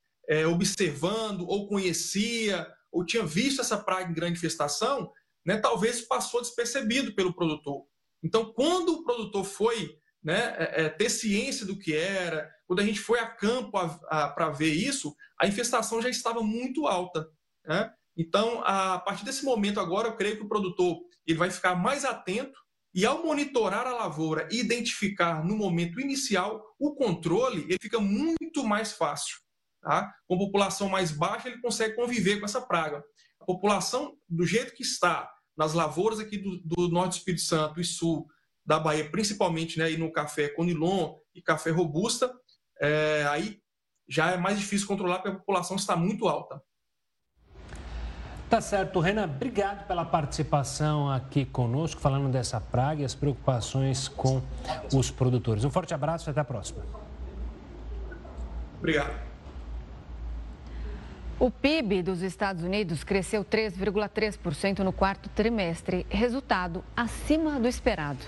observando, ou conhecia, ou tinha visto essa praga em grande infestação, né, talvez passou despercebido pelo produtor. Então, quando o produtor foi né, ter ciência do que era. Quando a gente foi a campo para ver isso, a infestação já estava muito alta, né? Então, a partir desse momento agora, eu creio que o produtor ele vai ficar mais atento e, ao monitorar a lavoura e identificar no momento inicial o controle, ele fica muito mais fácil. Tá? Com a população mais baixa, ele consegue conviver com essa praga. A população, do jeito que está, nas lavouras aqui do Norte do Espírito Santo e Sul, da Bahia, principalmente, né, e no café Conilon e café Robusta, aí já é mais difícil controlar porque a população está muito alta. Tá certo, Renan. Obrigado pela participação aqui conosco, falando dessa praga e as preocupações com os produtores. Um forte abraço e até a próxima. Obrigado. O PIB dos Estados Unidos cresceu 3,3% no quarto trimestre, resultado acima do esperado.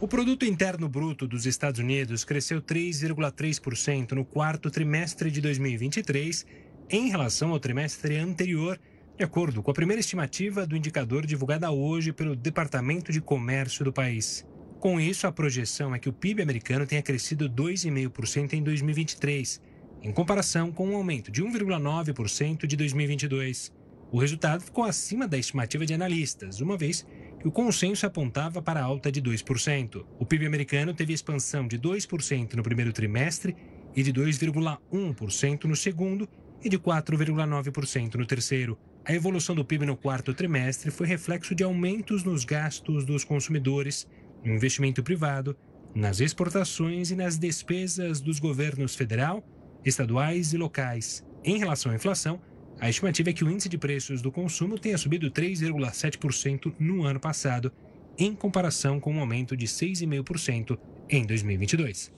O Produto Interno Bruto dos Estados Unidos cresceu 3,3% no quarto trimestre de 2023, em relação ao trimestre anterior, de acordo com a primeira estimativa do indicador divulgada hoje pelo Departamento de Comércio do país. Com isso, a projeção é que o PIB americano tenha crescido 2,5% em 2023, em comparação com um aumento de 1,9% de 2022. O resultado ficou acima da estimativa de analistas, uma vez que o consenso apontava para a alta de 2%. O PIB americano teve expansão de 2% no primeiro trimestre e de 2,1% no segundo e de 4,9% no terceiro. A evolução do PIB no quarto trimestre foi reflexo de aumentos nos gastos dos consumidores, no investimento privado, nas exportações e nas despesas dos governos federal, estaduais e locais. Em relação à inflação, a estimativa é que o índice de preços do consumo tenha subido 3,7% no ano passado, em comparação com um aumento de 6,5% em 2022.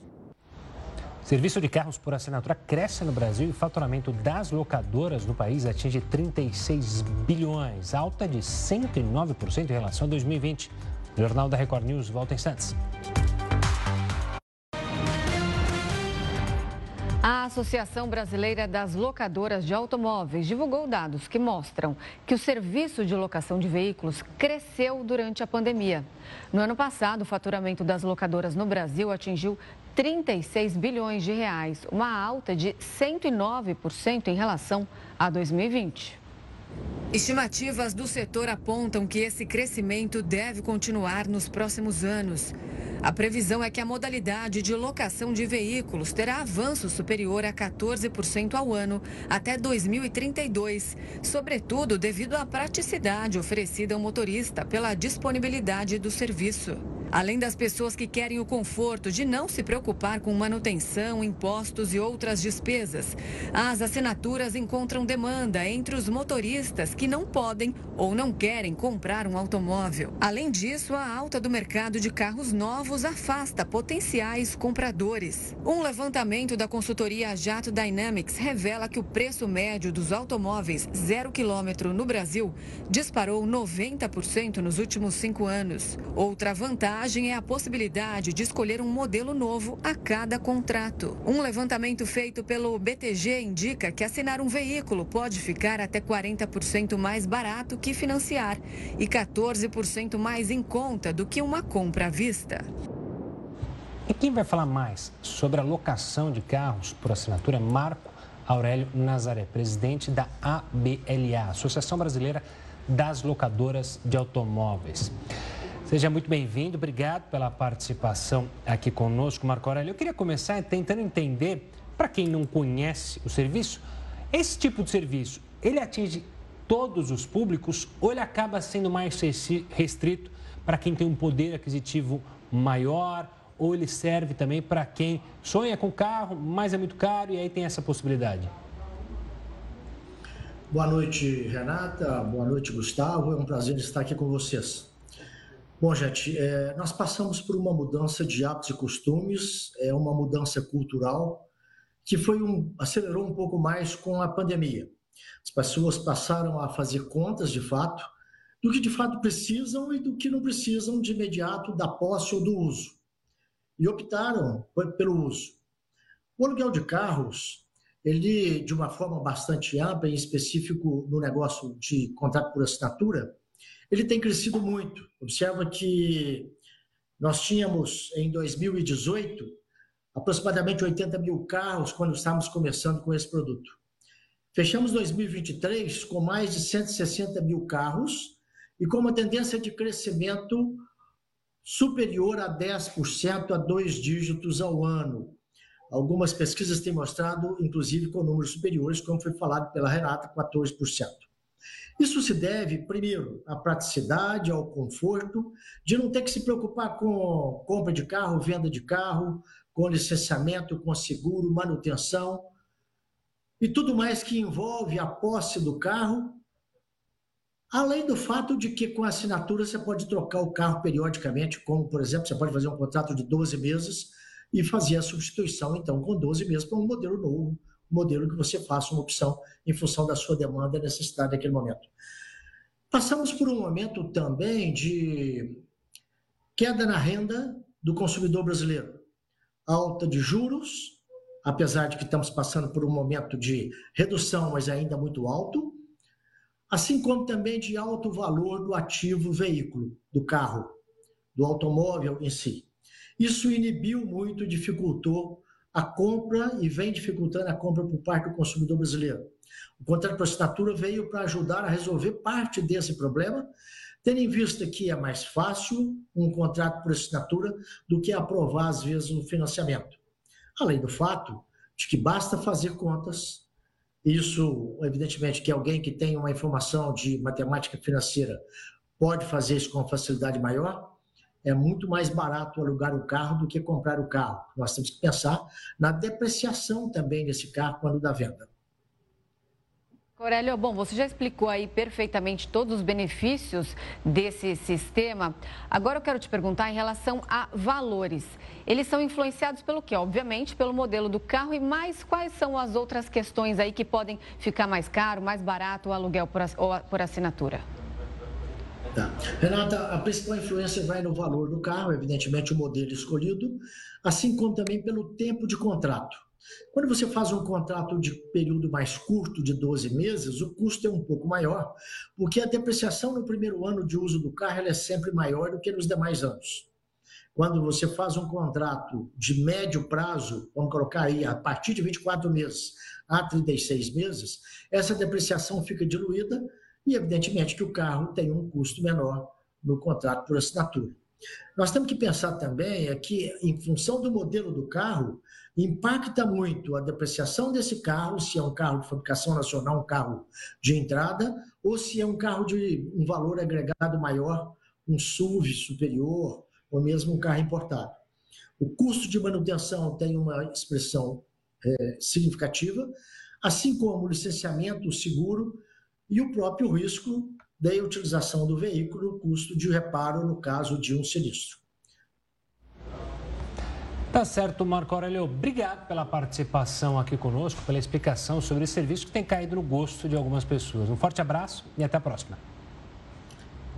Serviço de carros por assinatura cresce no Brasil e o faturamento das locadoras no país atinge 36 bilhões, alta de 109% em relação a 2020. O Jornal da Record News volta em instantes. A Associação Brasileira das Locadoras de Automóveis divulgou dados que mostram que o serviço de locação de veículos cresceu durante a pandemia. No ano passado, o faturamento das locadoras no Brasil atingiu 36 bilhões de reais, uma alta de 109% em relação a 2020. Estimativas do setor apontam que esse crescimento deve continuar nos próximos anos. A previsão é que a modalidade de locação de veículos terá avanço superior a 14% ao ano até 2032, sobretudo devido à praticidade oferecida ao motorista pela disponibilidade do serviço. Além das pessoas que querem o conforto de não se preocupar com manutenção, impostos e outras despesas, as assinaturas encontram demanda entre os motoristas que não podem ou não querem comprar um automóvel. Além disso, a alta do mercado de carros novos afasta potenciais compradores. Um levantamento da consultoria Jato Dynamics revela que o preço médio dos automóveis zero quilômetro no Brasil disparou 90% nos últimos 5 anos. Outra vantagem é a possibilidade de escolher um modelo novo a cada contrato. Um levantamento feito pelo BTG indica que assinar um veículo pode ficar até 40% mais barato que financiar e 14% mais em conta do que uma compra à vista. E quem vai falar mais sobre a locação de carros por assinatura é Marco Aurélio Nazaré, presidente da ABLA, Associação Brasileira das Locadoras de Automóveis. Seja muito bem-vindo, obrigado pela participação aqui conosco, Marco Aurélio. Eu queria começar tentando entender, para quem não conhece o serviço, esse tipo de serviço, ele atinge todos os públicos ou ele acaba sendo mais restrito para quem tem um poder aquisitivo maior ou ele serve também para quem sonha com carro, mas é muito caro e aí tem essa possibilidade? Boa noite, Renata. Boa noite, Gustavo. É um prazer estar aqui com vocês. Bom, gente, nós passamos por uma mudança de hábitos e costumes, uma mudança cultural que foi acelerou um pouco mais com a pandemia. As pessoas passaram a fazer contas, de fato, do que de fato precisam e do que não precisam de imediato da posse ou do uso, e optaram pelo uso. O aluguel de carros, ele, de uma forma bastante ampla, em específico no negócio de contrato por assinatura, ele tem crescido muito. Observa que Nós tínhamos, em 2018, aproximadamente 80 mil carros quando estávamos começando com esse produto. Fechamos 2023 com mais de 160 mil carros e com uma tendência de crescimento superior a 10% a 2 dígitos ao ano. Algumas pesquisas têm mostrado, inclusive, com números superiores, como foi falado pela Renata, 14%. Isso se deve, primeiro, à praticidade, ao conforto, de não ter que se preocupar com compra de carro, venda de carro, com licenciamento, com seguro, manutenção e tudo mais que envolve a posse do carro, além do fato de que com a assinatura você pode trocar o carro periodicamente, como, por exemplo, você pode fazer um contrato de 12 meses e fazer a substituição, então, com 12 meses para um modelo novo, um modelo que você faça uma opção em função da sua demanda e necessidade naquele momento. Passamos por um momento também de queda na renda do consumidor brasileiro, alta de juros, apesar de que estamos passando por um momento de redução, mas ainda muito alto, assim como também de alto valor do ativo veículo, do carro, do automóvel em si. Isso inibiu muito, dificultou a compra e vem dificultando a compra por parte do consumidor brasileiro. O contrato por assinatura veio para ajudar a resolver parte desse problema, tendo em vista que é mais fácil um contrato por assinatura do que aprovar, às vezes, um financiamento. Além do fato de que basta fazer contas. Isso, evidentemente, que alguém que tem uma informação de matemática financeira pode fazer isso com facilidade maior. É muito mais barato alugar o carro do que comprar o carro. Nós temos que pensar na depreciação também desse carro quando da venda. Aurélio, bom, você já explicou aí perfeitamente todos os benefícios desse sistema. Agora eu quero te perguntar em relação a valores. Eles são influenciados pelo quê? Obviamente, pelo modelo do carro e mais quais são as outras questões aí que podem ficar mais caro, mais barato o aluguel por assinatura? Tá. Renata, a principal influência vai no valor do carro, evidentemente o modelo escolhido, assim como também pelo tempo de contrato. Quando você faz um contrato de período mais curto, de 12 meses, o custo é um pouco maior, porque a depreciação no primeiro ano de uso do carro ela é sempre maior do que nos demais anos. Quando você faz um contrato de médio prazo, vamos colocar aí a partir de 24 meses a 36 meses, essa depreciação fica diluída e, evidentemente, que o carro tem um custo menor no contrato por assinatura. Nós temos que pensar também que, em função do modelo do carro, impacta muito a depreciação desse carro, se é um carro de fabricação nacional, um carro de entrada, ou se é um carro de um valor agregado maior, um SUV superior, ou mesmo um carro importado. O custo de manutenção tem uma expressão significativa, assim como o licenciamento, o seguro e o próprio risco da utilização do veículo, o custo de reparo no caso de um sinistro. Tá certo, Marco Aurélio. Obrigado pela participação aqui conosco, pela explicação sobre esse serviço que tem caído no gosto de algumas pessoas. Um forte abraço e até a próxima.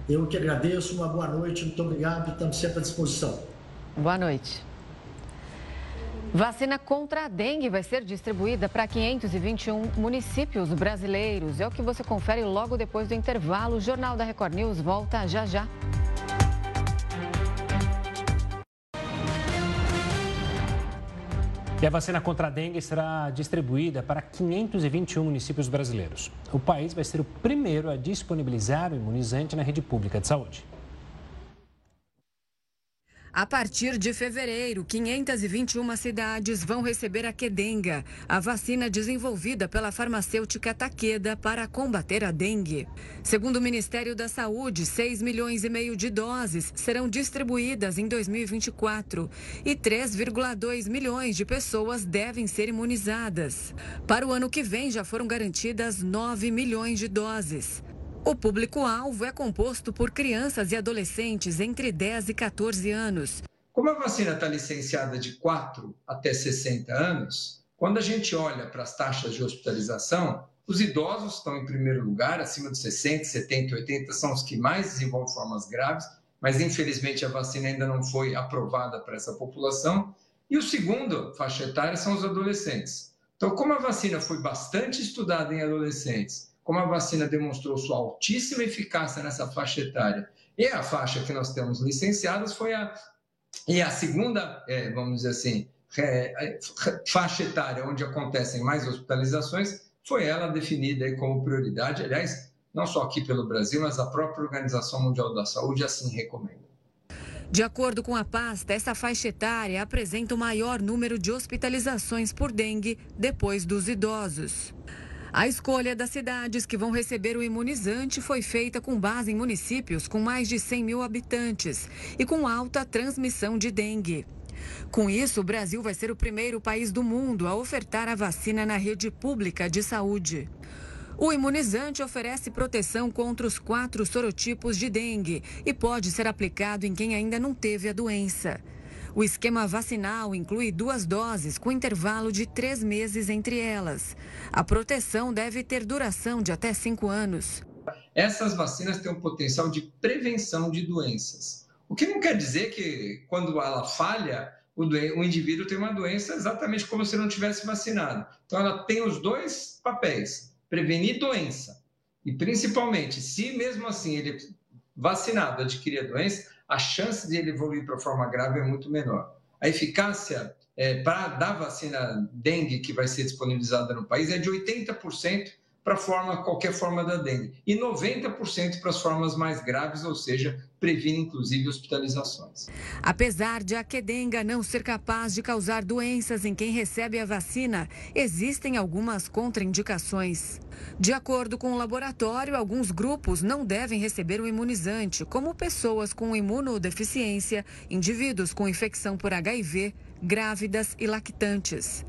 Eu que agradeço, uma boa noite, muito obrigado, estamos sempre à disposição. Boa noite. Vacina contra a dengue vai ser distribuída para 521 municípios brasileiros. É o que você confere logo depois do intervalo. O Jornal da Record News volta já já. E a vacina contra a dengue será distribuída para 521 municípios brasileiros. O país vai ser o primeiro a disponibilizar o imunizante na rede pública de saúde. A partir de fevereiro, 521 cidades vão receber a Qdenga, a vacina desenvolvida pela farmacêutica Takeda para combater a dengue. Segundo o Ministério da Saúde, 6,5 milhões de doses serão distribuídas em 2024 e 3,2 milhões de pessoas devem ser imunizadas. Para o ano que vem, já foram garantidas 9 milhões de doses. O público-alvo é composto por crianças e adolescentes entre 10 e 14 anos. Como a vacina está licenciada de 4 até 60 anos, quando a gente olha para as taxas de hospitalização, os idosos estão em primeiro lugar, acima de 60, 70, 80, são os que mais desenvolvem formas graves, mas infelizmente a vacina ainda não foi aprovada para essa população. E o segundo faixa etária são os adolescentes. Então, como a vacina foi bastante estudada em adolescentes, como a vacina demonstrou sua altíssima eficácia nessa faixa etária e a faixa que nós temos licenciadas foi a E a segunda, vamos dizer assim, faixa etária onde acontecem mais hospitalizações foi ela definida como prioridade, aliás, não só aqui pelo Brasil, mas a própria Organização Mundial da Saúde assim recomenda. De acordo com a pasta, essa faixa etária apresenta o maior número de hospitalizações por dengue depois dos idosos. A escolha das cidades que vão receber o imunizante foi feita com base em municípios com mais de 100 mil habitantes e com alta transmissão de dengue. Com isso, o Brasil vai ser o primeiro país do mundo a ofertar a vacina na rede pública de saúde. O imunizante oferece proteção contra os 4 sorotipos de dengue e pode ser aplicado em quem ainda não teve a doença. O esquema vacinal inclui 2 doses com intervalo de 3 meses entre elas. A proteção deve ter duração de até 5 anos. Essas vacinas têm um potencial de prevenção de doenças. O que não quer dizer que quando ela falha, o indivíduo tem uma doença exatamente como se não tivesse vacinado. Então ela tem os 2 papéis. Prevenir doença e, principalmente, se mesmo assim ele vacinado adquirir a doença, a chance de ele evoluir para forma grave é muito menor. A eficácia da vacina dengue que vai ser disponibilizada no país é de 80% para qualquer forma da dengue e 90% para as formas mais graves, ou seja, previne inclusive hospitalizações. Apesar de a Qdenga não ser capaz de causar doenças em quem recebe a vacina, existem algumas contraindicações. De acordo com o laboratório, alguns grupos não devem receber o imunizante, como pessoas com imunodeficiência, indivíduos com infecção por HIV, grávidas e lactantes.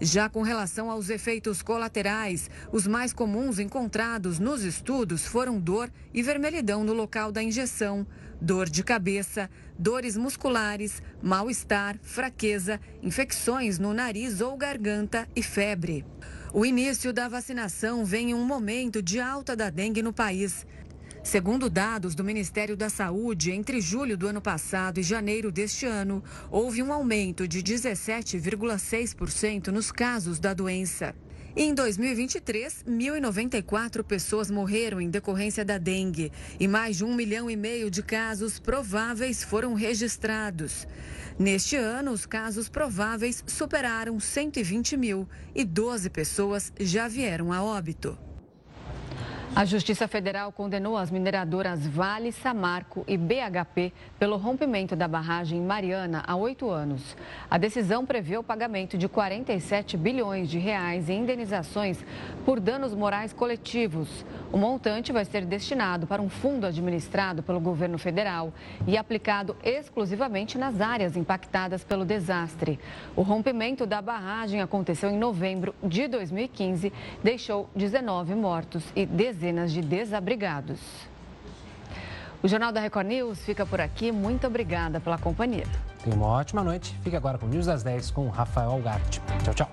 Já com relação aos efeitos colaterais, os mais comuns encontrados nos estudos foram dor e vermelhidão no local da injeção, dor de cabeça, dores musculares, mal-estar, fraqueza, infecções no nariz ou garganta e febre. O início da vacinação vem em um momento de alta da dengue no país. Segundo dados do Ministério da Saúde, entre julho do ano passado e janeiro deste ano, houve um aumento de 17,6% nos casos da doença. Em 2023, 1.094 pessoas morreram em decorrência da dengue e mais de 1,5 milhão de casos prováveis foram registrados. Neste ano, os casos prováveis superaram 120 mil e 12 pessoas já vieram a óbito. A Justiça Federal condenou as mineradoras Vale, Samarco e BHP pelo rompimento da barragem Mariana há 8 anos. A decisão prevê o pagamento de 47 bilhões de reais em indenizações por danos morais coletivos. O montante vai ser destinado para um fundo administrado pelo governo federal e aplicado exclusivamente nas áreas impactadas pelo desastre. O rompimento da barragem aconteceu em novembro de 2015, deixou 19 mortos e dezenas de desabrigados. O Jornal da Record News fica por aqui. Muito obrigada pela companhia. Tenha uma ótima noite. Fique agora com o News das 10 com o Rafael Algarte. Tchau, tchau.